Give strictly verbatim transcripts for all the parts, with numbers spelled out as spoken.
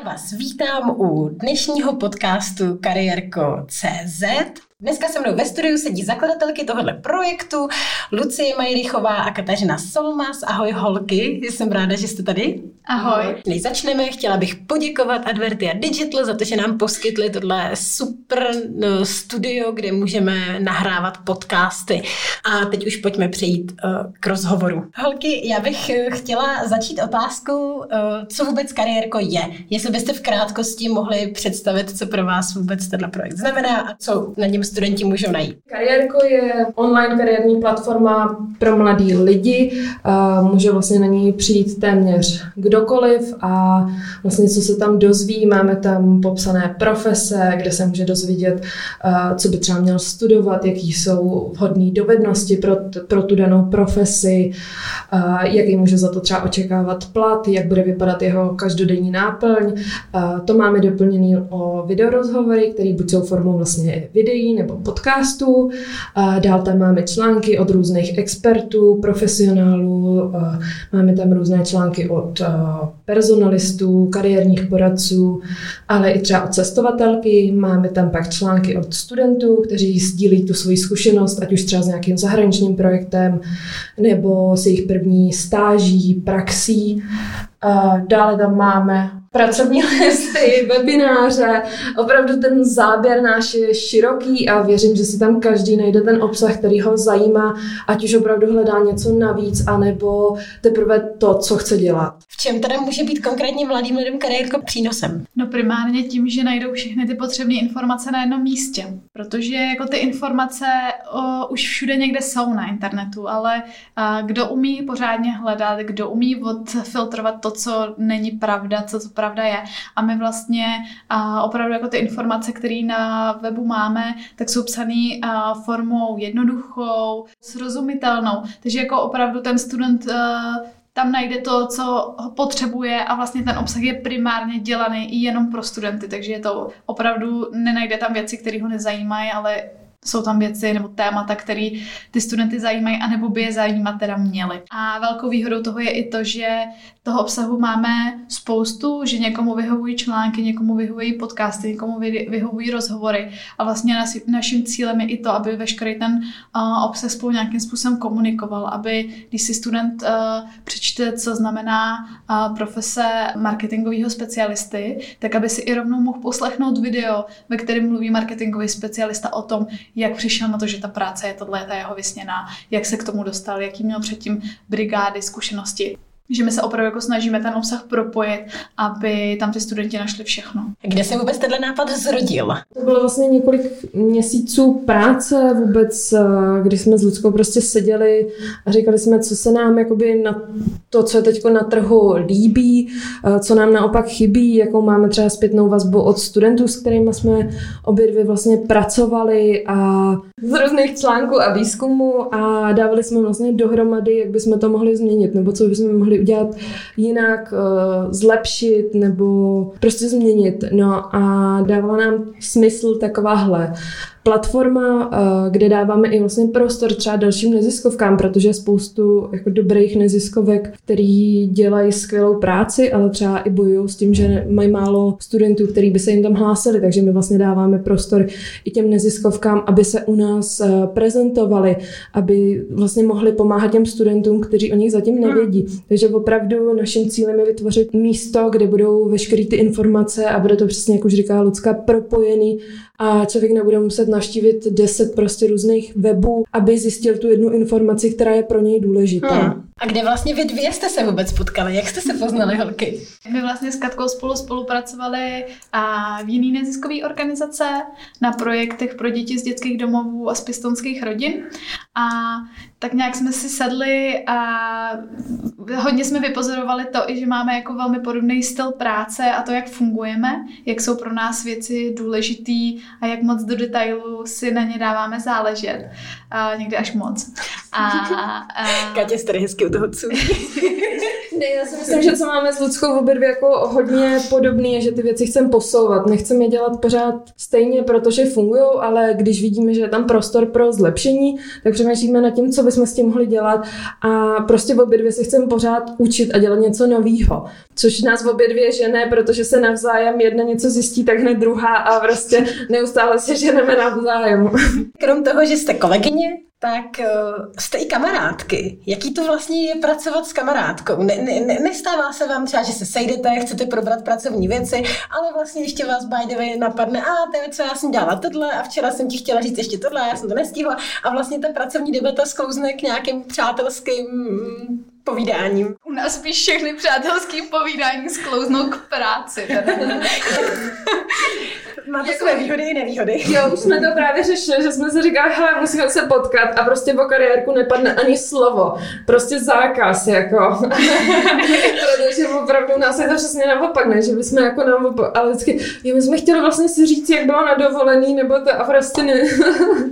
Já vás vítám u dnešního podcastu karierko tečka cé zet. Dneska se mnou ve studiu sedí zakladatelky tohoto projektu Lucie Majdychová a Kateřina Solmas. Ahoj holky, jsem ráda, že jste tady. Ahoj. Než začneme, chtěla bych poděkovat Advertia Digital za to, že nám poskytli tohle super studio, kde můžeme nahrávat podcasty. A teď už pojďme přejít k rozhovoru. Holky, já bych chtěla začít otázkou, co vůbec Karierko je. Jestli byste v krátkosti mohli představit, co pro vás vůbec tenhle projekt znamená a co na něm studenti můžou najít. Karierko je online kariérní platforma pro mladý lidi. Může vlastně na ní přijít téměř kdokoliv a vlastně co se tam dozví, máme tam popsané profese, kde se může dozvědět, co by třeba měl studovat, jaký jsou vhodné dovednosti pro, t- pro tu danou profesi, jaký může za to třeba očekávat plat, jak bude vypadat jeho každodenní náplň. To máme doplněný o videorozhovory, které buď jsou formou vlastně videí nebo podcastů. Dál tam máme články od různých expertů, profesionálů, máme tam různé články od personalistů, kariérních poradců, ale i třeba od cestovatelky. Máme tam pak články od studentů, kteří sdílí tu svoji zkušenost, ať už třeba s nějakým zahraničním projektem nebo s jejich první stáží, praxí. Dále tam máme pracovní listy, webináře. Opravdu ten záběr náš je široký a věřím, že si tam každý najde ten obsah, který ho zajímá, ať už opravdu hledá něco navíc, anebo teprve to, co chce dělat. V čem teda může být konkrétně mladým lidem Karierko přínosem? No primárně tím, že najdou všechny ty potřebné informace na jednom místě, protože jako ty informace o, už všude někde jsou na internetu, ale a, kdo umí pořádně hledat, kdo umí odfiltrovat to, co není pravda, co to pravda je. A my vlastně a opravdu jako ty informace, které na webu máme, tak jsou psané formou jednoduchou, srozumitelnou. Takže jako opravdu ten student a, tam najde to, co potřebuje a vlastně ten obsah je primárně dělaný i jenom pro studenty, takže je to opravdu, nenajde tam věci, které ho nezajímají, ale jsou tam věci nebo témata, které ty studenty zajímají, anebo by je zajímat teda měly. A velkou výhodou toho je i to, že toho obsahu máme spoustu, že někomu vyhovují články, někomu vyhovují podcasty, někomu vyhovují rozhovory. A vlastně naším cílem je i to, aby veškerý ten uh, obsah spolu nějakým způsobem komunikoval, aby když si student uh, přečte, co znamená uh, profese marketingového specialisty, tak aby si i rovnou mohl poslechnout video, ve kterém mluví marketingový specialista o tom, jak přišel na to, že ta práce je tohle, ta jeho vysněná, jak se k tomu dostal, jaký měl předtím brigády, zkušenosti. Že my se opravdu jako snažíme ten obsah propojit, aby tam ty studenti našli všechno. Kde se vůbec tenhle nápad zrodil? To bylo vlastně několik měsíců práce vůbec, kdy jsme s Luckou prostě seděli a říkali jsme, co se nám jakoby na to, co je teď na trhu líbí, co nám naopak chybí, jakou máme třeba zpětnou vazbu od studentů, s kterými jsme obě dvě vlastně pracovali a z různých článků a výzkumu a dávali jsme vlastně dohromady, jak bychom to mohli změnit, nebo co bychom mohli udělat jinak, zlepšit nebo prostě změnit. No a dávala nám smysl takováhle platforma, kde dáváme i vlastně prostor třeba dalším neziskovkám, protože je spoustu jako dobrých neziskovek, který dělají skvělou práci, ale třeba i bojují s tím, že mají málo studentů, který by se jim tam hlásili, takže my vlastně dáváme prostor i těm neziskovkám, aby se u nás prezentovali, aby vlastně mohli pomáhat těm studentům, kteří o nich zatím nevědí. Takže opravdu naším cílem je vytvořit místo, kde budou veškeré ty informace a bude to přesně, jak už říká Lucka, propojený a člověk nebude muset navštívit deset prostě různých webů, aby zjistil tu jednu informaci, která je pro něj důležitá. Hmm. A kde vlastně vy dvě jste se vůbec potkali? Jak jste se poznali, holky? My vlastně s Katkou spolu spolupracovali a v jiný neziskový organizace na projektech pro děti z dětských domovů a z pěstounských rodin. A tak nějak jsme si sedli a hodně jsme vypozorovali to, že máme jako velmi podobný styl práce a to, jak fungujeme, jak jsou pro nás věci důležitý a jak moc do detailu si na ně dáváme záležet. A někdy až moc. A, a... Katě, jste hezky u toho cudí. Já si myslím, že co máme s Luckou obě dvě jako hodně podobný, je, že ty věci chceme posouvat. Nechceme je dělat pořád stejně, protože fungují, ale když vidíme, že je tam prostor pro zlepšení, tak přemýšlíme nad tím, co bychom s tím mohli dělat. A prostě obě dvě se chceme pořád učit a dělat něco nového. Což nás obě dvě žene, protože se navzájem jedna něco zjistí, tak hned druhá a prostě neustále se ženeme navzájem. Krom toho, že jste kolegyně, tak jste i kamarádky. Jaký to vlastně je pracovat s kamarádkou? Ne, ne, nestává se vám třeba, že se sejdete, chcete probrat pracovní věci, ale vlastně ještě vás by the way napadne, a to je, co já jsem dělala tohle a včera jsem ti chtěla říct ještě tohle, já jsem to nestihla. A vlastně ta pracovní debata sklouzne k nějakým přátelským povídáním. U nás spíš všechny přátelský povídání sklouznou k práci. Máte jako své výhody i nevýhody. Jo, už jsme to právě řešili, že jsme si říkali, hele, musíme se potkat a prostě po kariérku nepadne ani slovo. Prostě zákaz, jako. Protože opravdu nás je to přesně naopak, ne? Že bychom jako naopak, ale vždycky, jo, my jsme chtěli vlastně si říct, jak bylo na dovolený, nebo to a prostě ne.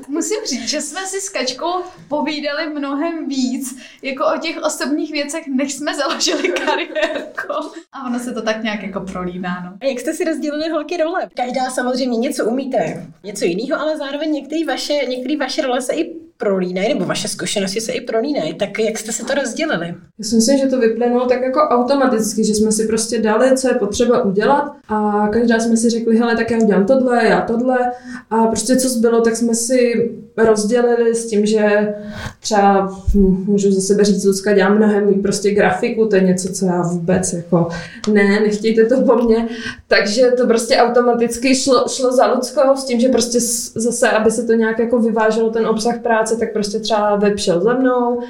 Musím říct, že jsme si s Kačkou povídali mnohem víc, jako o těch osobních věcech, než jsme založili kariérku. A ono se to tak nějak jako prolíná, no. A jak jste si rozdělili holky role? Každá samozřejmě něco umíte, něco jiného, ale zároveň některé vaše, některé vaše role se i prolínají, nebo vaše zkušenosti se i prolínají, tak jak jste se to rozdělili? Já si myslím, že to vyplynulo tak jako automaticky, že jsme si prostě dali, co je potřeba udělat a každá jsme si řekli, hele, tak já udělám tohle, já tohle a prostě co zbylo, tak jsme si rozdělili s tím, že třeba můžu za sebe říct, Lucka, dělám mnohem prostě grafiku, to je něco, co já vůbec jako ne, nechtějte to po mně, takže to prostě automaticky šlo, šlo za Luckou s tím, že prostě zase, aby se to nějak jako vyváželo ten obsah práce, tak prostě třeba web šel za mnou,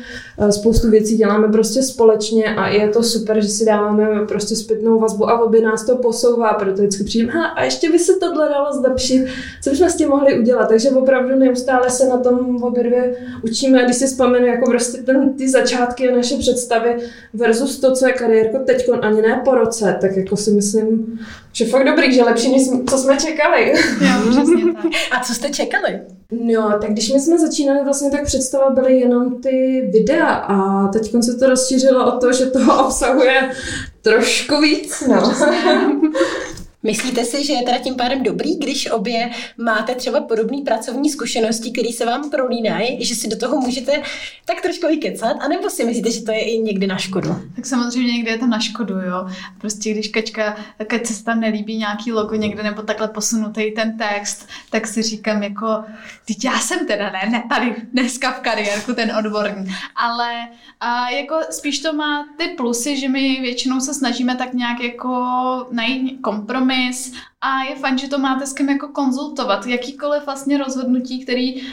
spoustu věcí děláme prostě společně a je to super, že si dáváme prostě zpětnou vazbu a obě nás to posouvá, proto vždycky přijdeme, a ještě by se tohle dalo zlepšit, co bychom s tím mohli udělat, takže opravdu neustále se na tom obě dvě učíme a když si vzpomenu jako prostě ten, ty začátky a naše představy versus to, co je kariérko teďkon, ani ne po roce, tak jako si myslím, že fakt dobrý, že lepší, než co jsme čekali. Jo, přesně tak. A co jste čekali? No, tak když my jsme začínali vlastně, tak představa byly jenom ty videa a teď se to rozšířilo o to, že toho obsahuje trošku víc. No. Myslíte si, že je teda tím pádem dobrý, když obě máte třeba podobné pracovní zkušenosti, které se vám prolínají, že si do toho můžete tak trošku i kecat, anebo si myslíte, že to je i někdy na škodu? Tak samozřejmě někdy je to na škodu, jo. Prostě když Kačka, keď se tam nelíbí nějaký logo někde nebo takhle posunutý ten text, tak si říkám jako, teď já jsem teda ne, ne tady dneska v kariérku ten odborný, ale a jako spíš to má ty plusy, že my většinou se snažíme tak nějak jako najít kompromis, a je fajn, že to máte s kým jako konzultovat. Jakýkoliv vlastně rozhodnutí, který uh,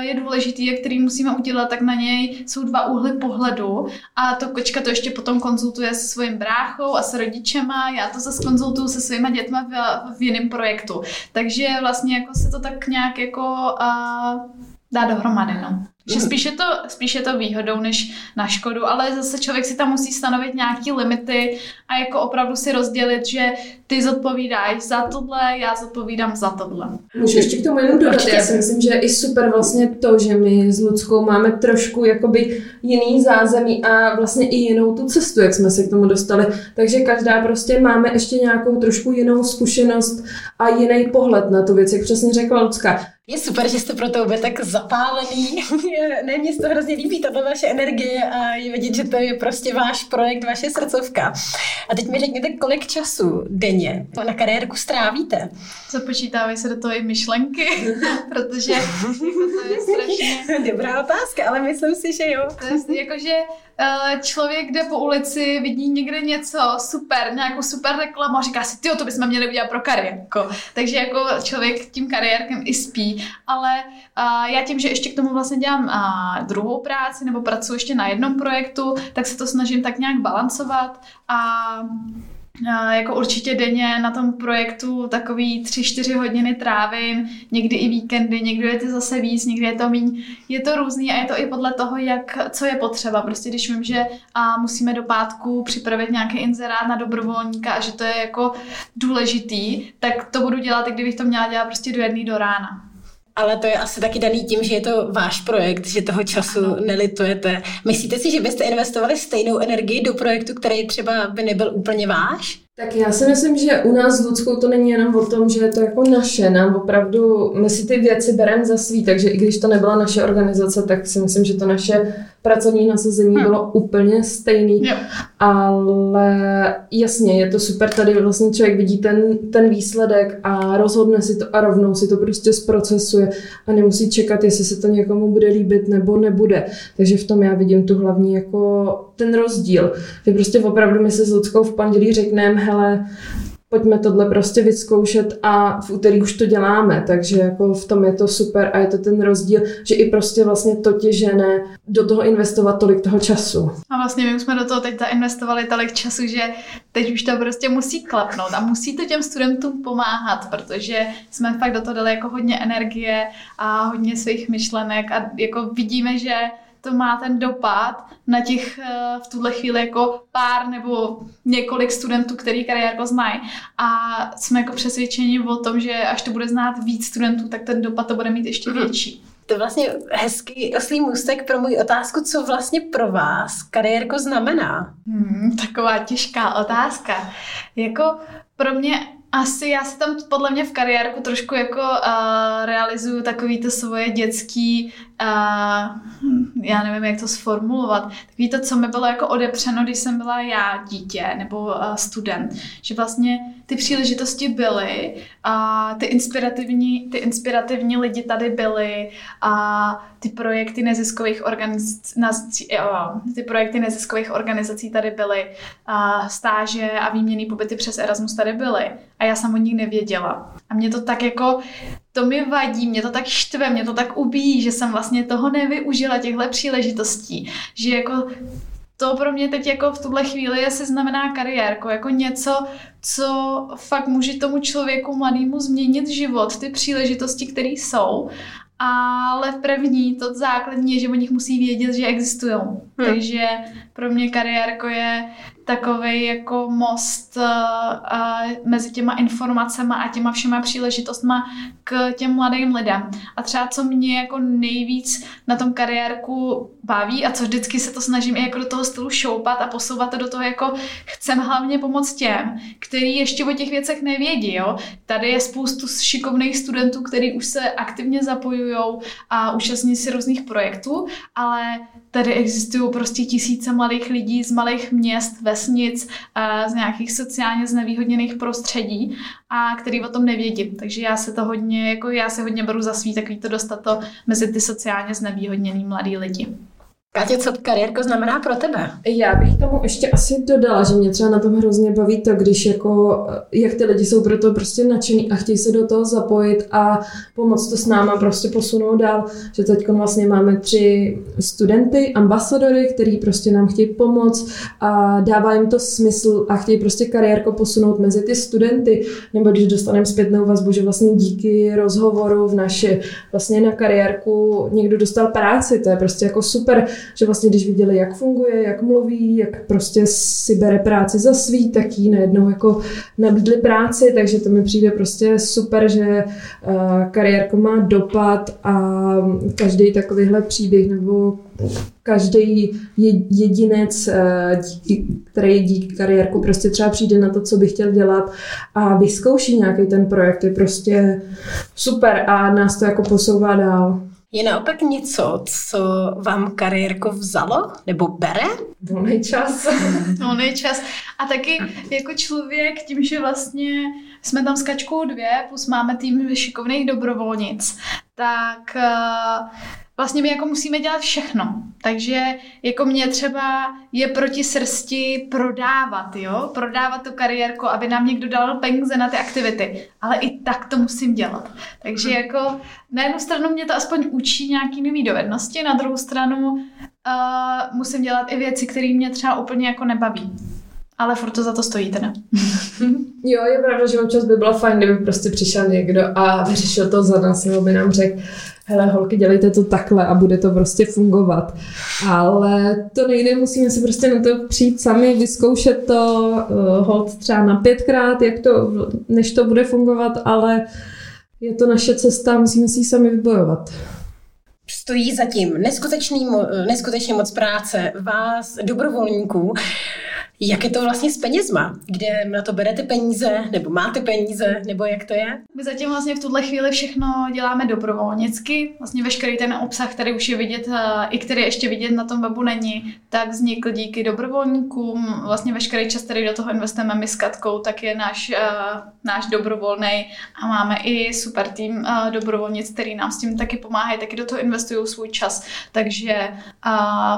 je důležitý a který musíme udělat, tak na něj jsou dva úhly pohledu a to Kočka to ještě potom konzultuje se svým bráchou a s rodičema, já to zase konzultuju se svýma dětma v, v jiném projektu. Takže vlastně jako se to tak nějak jako uh, dá dohromady, no. Že spíš je to, spíš je to výhodou než na škodu, ale zase člověk si tam musí stanovit nějaký limity a jako opravdu si rozdělit, že ty zodpovídáš za tohle, já zodpovídám za tohle. Můžu ještě k tomu jenom dodat, já si myslím, že je i super vlastně to, že my s Luckou máme trošku jakoby jiný zázemí a vlastně i jinou tu cestu, jak jsme se k tomu dostali, takže každá prostě máme ještě nějakou trošku jinou zkušenost a jiný pohled na tu věc, jak přesně řekla Lucka. Je super, že jste pro to vůbec tak zapálený. Ne, mně se to hrozně líbí, tato vaše energie a je vidět, že to je prostě váš projekt, vaše srdcovka. A teď mi řekněte, kolik času denně na kariérku strávíte? Započítávají se do toho i myšlenky, protože to je strašně... Dobrá otázka, ale myslím si, že jo. To je, jakože člověk jde po ulici, vidí někde něco super, nějakou super reklamu a říká si, tyjo, to bychom měli udělat pro kariérku. Takže jako člověk tím kariérkem i spí, ale já tím, že ještě k tomu vlastně dělám druhou práci nebo pracuji ještě na jednom projektu, tak se to snažím tak nějak balancovat a jako určitě denně na tom projektu takový tři čtyři hodiny trávím, někdy i víkendy, někdy je to zase víc, někdy je to míň. Je to různý a je to i podle toho, jak, co je potřeba. Prostě když vím, že a musíme do pátku připravit nějaký inzerát na dobrovolníka a že to je jako důležitý, tak to budu dělat, i kdybych to měla dělat prostě do jedné do rána. Ale to je asi taky daný tím, že je to váš projekt, že toho času ano. nelitujete. Myslíte si, že byste investovali stejnou energii do projektu, který třeba by nebyl úplně váš? Tak já si myslím, že u nás s Luckou to není jenom o tom, že je to jako naše. Nám opravdu, my si ty věci bereme za svý, takže i když to nebyla naše organizace, tak si myslím, že to naše pracovní nasazení hmm. bylo úplně stejný. Jo. Ale jasně, je to super, tady vlastně člověk vidí ten, ten výsledek a rozhodne si to a rovnou si to prostě zprocesuje a nemusí čekat, jestli se to někomu bude líbit nebo nebude. Takže v tom já vidím tu hlavní jako ten rozdíl. Že prostě opravdu my se s Luckou v pondělí řekneme, hele, pojďme tohle prostě vyzkoušet a v úterý už to děláme, takže jako v tom je to super a je to ten rozdíl, že i prostě vlastně to tě žene do toho investovat tolik toho času. A vlastně my jsme do toho teď zainvestovali tolik času, že teď už to prostě musí klapnout a musí to těm studentům pomáhat, protože jsme fakt do toho dali jako hodně energie a hodně svých myšlenek a jako vidíme, že to má ten dopad na těch v tuhle chvíli jako pár nebo několik studentů, který kariérko znají. A jsme jako přesvědčeni o tom, že až to bude znát víc studentů, tak ten dopad to bude mít ještě větší. To je vlastně hezký oslý můstek pro můj otázku, co vlastně pro vás kariérko znamená? Hmm, taková těžká otázka. Jako pro mě asi já se tam podle mě v kariérku trošku jako uh, realizuju takový to svoje dětský, uh, já nevím, jak to sformulovat, takový to, co mi bylo jako odepřeno, když jsem byla já dítě nebo uh, student, že vlastně ty příležitosti byly, uh, ty, inspirativní, ty inspirativní lidi tady byly a uh, ty projekty neziskových organizací, uh, ty projekty neziskových organizací tady byly, uh, stáže a výměnné pobyty přes Erasmus tady byly. A já jsem o nich nevěděla. A mě to tak jako, to mi vadí, mě to tak štve, mě to tak ubíjí, že jsem vlastně toho nevyužila, těchto příležitostí. Že jako to pro mě teď jako v tuhle chvíli asi znamená kariérko, jako něco, co fakt může tomu člověku mladému změnit život, ty příležitosti, které jsou. Ale v první, to základní je, že o nich musí vědět, že existují. Hmm. Takže pro mě kariérko je takovej jako most uh, uh, mezi těma informacema a těma všema příležitostma k těm mladým lidem. A třeba co mě jako nejvíc na tom kariérku baví a co vždycky se to snažím i jako do toho stylu šoupat a posouvat to do toho, jako chcem hlavně pomoct těm, který ještě o těch věcech nevědí. Jo? Tady je spoustu šikovných studentů, který už se aktivně zapojujou a účastní si různých projektů, ale tady existují prostě tisíce mladých lidí z malých měst, vesnic, z nějakých sociálně znevýhodněných prostředí, a který o tom nevědí. Takže já se to hodně, jako já se hodně beru za svý, takový to dostat to mezi ty sociálně znevýhodněný mladý lidi. Katě, co kariérko znamená pro tebe? Já bych tomu ještě asi dodala, že mě třeba na tom hrozně baví to, když jako, jak ty lidi jsou pro to prostě nadšený a chtějí se do toho zapojit a pomoct to s náma prostě posunout dál, že teď vlastně máme tři studenty, ambasadory, který prostě nám chtějí pomoct a dává jim to smysl a chtějí prostě kariérko posunout mezi ty studenty, nebo když dostaneme zpětnou vazbu, že vlastně díky rozhovoru v naši vlastně na kariérku někdo dostal práci, to je prostě jako super, že vlastně když viděli, jak funguje, jak mluví, jak prostě si bere práci za svý, tak jí najednou jako nabídli práci, takže to mi přijde prostě super, že kariérko má dopad a každý takovýhle příběh nebo každý jedinec, který díky kariérku prostě třeba přijde na to, co by chtěl dělat a vyzkouší nějaký ten projekt, je prostě super a nás to jako posouvá dál. Je naopak něco, co vám kariérko vzalo nebo bere? Volný čas. Volný čas. A taky jako člověk, tím, že vlastně jsme tam s Kačkou dvě, plus máme tým šikovných dobrovolnic, tak vlastně my jako musíme dělat všechno. Takže jako mě třeba je proti srsti prodávat, jo? Prodávat tu kariérku, aby nám někdo dal peníze na ty aktivity. Ale i tak to musím dělat. Takže jako na jednu stranu mě to aspoň učí nějaký nový dovednosti, na druhou stranu uh, musím dělat i věci, které mě třeba úplně jako nebaví. Ale furt to za to stojí teda. Jo, je pravda, že občas by bylo fajn, kdyby prostě přišel někdo a vyřešil to za nás, nebo by nám řekl, hele holky, dělejte to takhle a bude to prostě fungovat. Ale to nejde, musíme si prostě na to přijít sami, vyzkoušet to, holt třeba na pětkrát, jak to, než to bude fungovat, ale je to naše cesta, musíme si ji sami vybojovat. Stojí zatím neskutečný, neskutečně moc práce vás, dobrovolníků. Jak je to vlastně s penězma? Kde na to berete peníze, nebo máte peníze, nebo jak to je? My zatím vlastně v tuhle chvíli všechno děláme dobrovolnicky. Vlastně veškerý ten obsah, který už je vidět i který ještě vidět na tom webu není, tak vznikl díky dobrovolníkům. Vlastně veškerý čas, který do toho investujeme my s Katkou, tak je náš, náš dobrovolnej a máme i super tým dobrovolnic, který nám s tím taky pomáhají, taky do toho investují svůj čas. Takže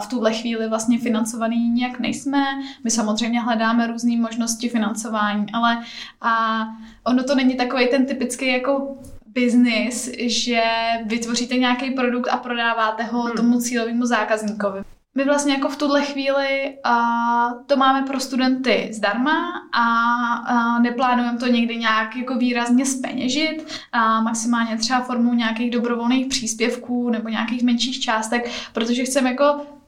v tuhle chvíli vlastně financovaný nějak nejsme. My samozřejmě Samozřejmě hledáme různé možnosti financování, ale a ono to není takový ten typický jako biznis, že vytvoříte nějaký produkt a prodáváte ho hmm. tomu cílovému zákazníkovi. My vlastně jako v tuhle chvíli a, to máme pro studenty zdarma a, a neplánujeme to někdy nějak jako výrazně zpeněžit, a maximálně třeba formou nějakých dobrovolných příspěvků nebo nějakých menších částek, protože chceme jako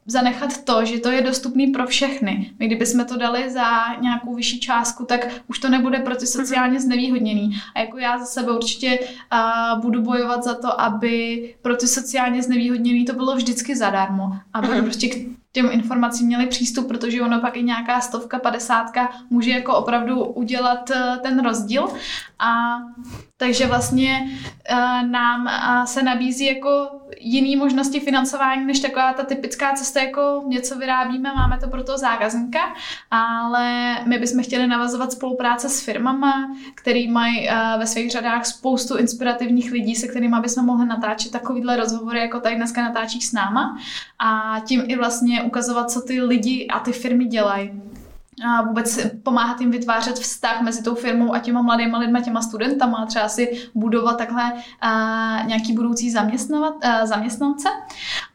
zanechat to, že to je dostupný pro všechny. My kdybychom to dali za nějakou vyšší částku, tak už to nebude pro ty sociálně znevýhodněný. A jako já za sebe určitě uh, budu bojovat za to, aby pro ty sociálně znevýhodněný to bylo vždycky zadarmo. Aby prostě k těm informacím měli přístup, protože ono pak i nějaká stovka, padesátka může jako opravdu udělat uh, ten rozdíl. A takže vlastně uh, nám uh, se nabízí jako jiný možnosti financování, než taková ta typická cesta, jako něco vyrábíme, máme to pro toho zákazníka, ale my bychom chtěli navazovat spolupráce s firmama, který mají uh, ve svých řadách spoustu inspirativních lidí, se kterými bychom mohli natáčet takovýhle rozhovory, jako tady dneska natáčíš s náma, a tím i vlastně ukazovat, co ty lidi a ty firmy dělají. A vůbec pomáhat jim vytvářet vztah mezi tou firmou a těma mladýma lidma, těma studentama, třeba si budovat takhle uh, nějaký budoucí zaměstnavat, uh, zaměstnance.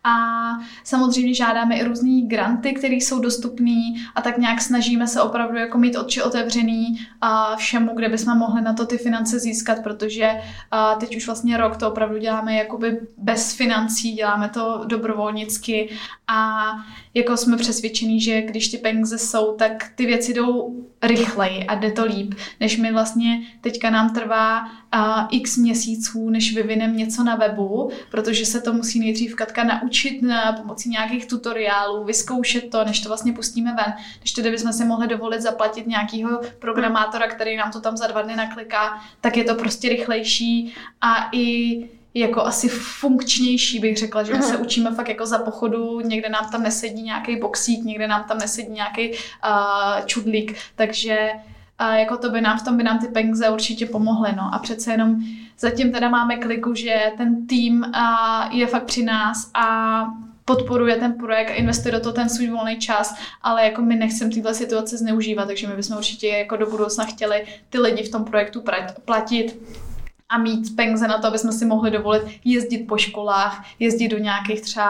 A samozřejmě žádáme i různý granty, které jsou dostupné, a tak nějak snažíme se opravdu jako mít oči otevřený uh, všemu, kde bychom mohli na to ty finance získat, protože uh, teď už vlastně rok to opravdu děláme jakoby bez financí, děláme to dobrovolnicky a jako jsme přesvědčení, že když ty peníze jsou, tak ty věci jdou rychleji a jde to líp, než my vlastně teďka nám trvá uh, x měsíců, než vyvinem něco na webu, protože se to musí nejdřív Katka naučit na pomocí nějakých tutoriálů, vyzkoušet to, než to vlastně pustíme ven. Než tedy bychom si mohli dovolit zaplatit nějakého programátora, který nám to tam za dva dny nakliká, tak je to prostě rychlejší a i jako asi funkčnější, bych řekla, že my se učíme fakt jako za pochodu, někde nám tam nesedí nějaký boxík, někde nám tam nesedí nějaký uh, čudlík, takže uh, jako to by nám, v tom by nám ty peníze určitě pomohly, no a přece jenom zatím teda máme kliku, že ten tým uh, je fakt při nás a podporuje ten projekt a investuje do toho ten svůj volný čas, ale jako my nechceme tyhle situace zneužívat, takže my bychom určitě jako do budoucna chtěli ty lidi v tom projektu platit a mít peníze na to, aby jsme si mohli dovolit jezdit po školách, jezdit do nějakých třeba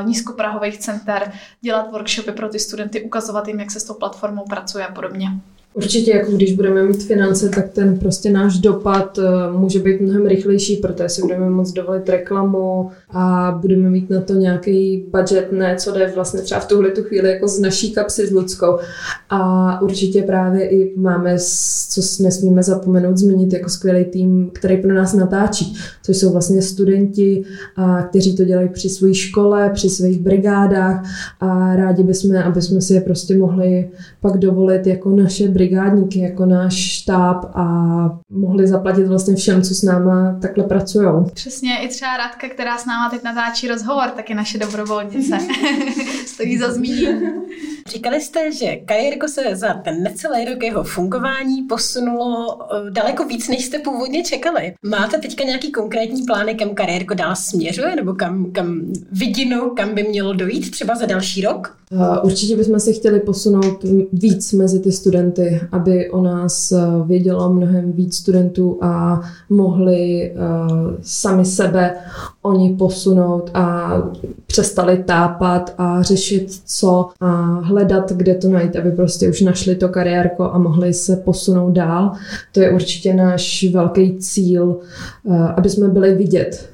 uh, nízkoprahových center, dělat workshopy pro ty studenty, ukazovat jim, jak se s tou platformou pracuje a podobně. Určitě, jako když budeme mít finance, tak ten prostě náš dopad uh, může být mnohem rychlejší, protože si budeme moct dovolit reklamu a budeme mít na to nějaký budget, ne, co jde vlastně třeba v tuhle tu chvíli jako z naší kapsy s Luckou. A určitě právě i máme, co nesmíme zapomenout zmínit, jako skvělý tým, který pro nás natáčí, což jsou vlastně studenti, a kteří to dělají při své škole, při svých brigádách a rádi bychom, aby jsme si je prostě mohli pak dovolit jako naše brigádky, brigádníky, jako náš štáb a mohli zaplatit vlastně všem, co s náma takhle pracujou. Přesně, i třeba Radka, která s náma teď natáčí rozhovor, tak je naše dobrovolnice. Stojí za zmínění. Říkali jste, že Karierko se za ten necelý rok jeho fungování posunulo daleko víc, než jste původně čekali. Máte teďka nějaký konkrétní plány, kam Karierko dál směřuje, nebo kam, kam vidinou, kam by mělo dojít třeba za další rok? Určitě bychom se chtěli posunout víc mezi ty studenty, aby o nás vědělo mnohem víc studentů a mohli uh, sami sebe oni posunout a přestali tápat a řešit co a hledat, kde to najít, aby prostě už našli to Karierko a mohli se posunout dál. To je určitě náš velký cíl, uh, aby jsme byli vidět.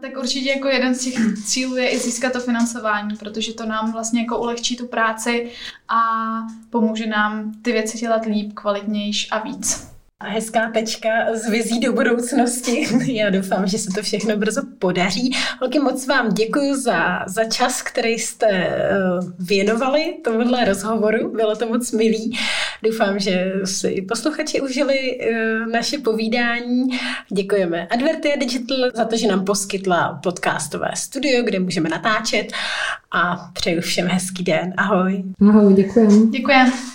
Tak určitě jako jeden z těch cílů je i získat to financování, protože to nám vlastně jako ulehčí tu práci a pomůže nám ty věci dělat líp, kvalitnější a víc. hezká tečka z vizí do budoucnosti. Já doufám, že se to všechno brzo podaří. Holky, moc vám děkuji za, za čas, který jste věnovali tomuhle rozhovoru. Bylo to moc milý. Doufám, že si posluchači užili naše povídání. Děkujeme Advertia Digital za to, že nám poskytla podcastové studio, kde můžeme natáčet, a přeju všem hezký den. Ahoj. Ahoj, děkujem. Děkujem.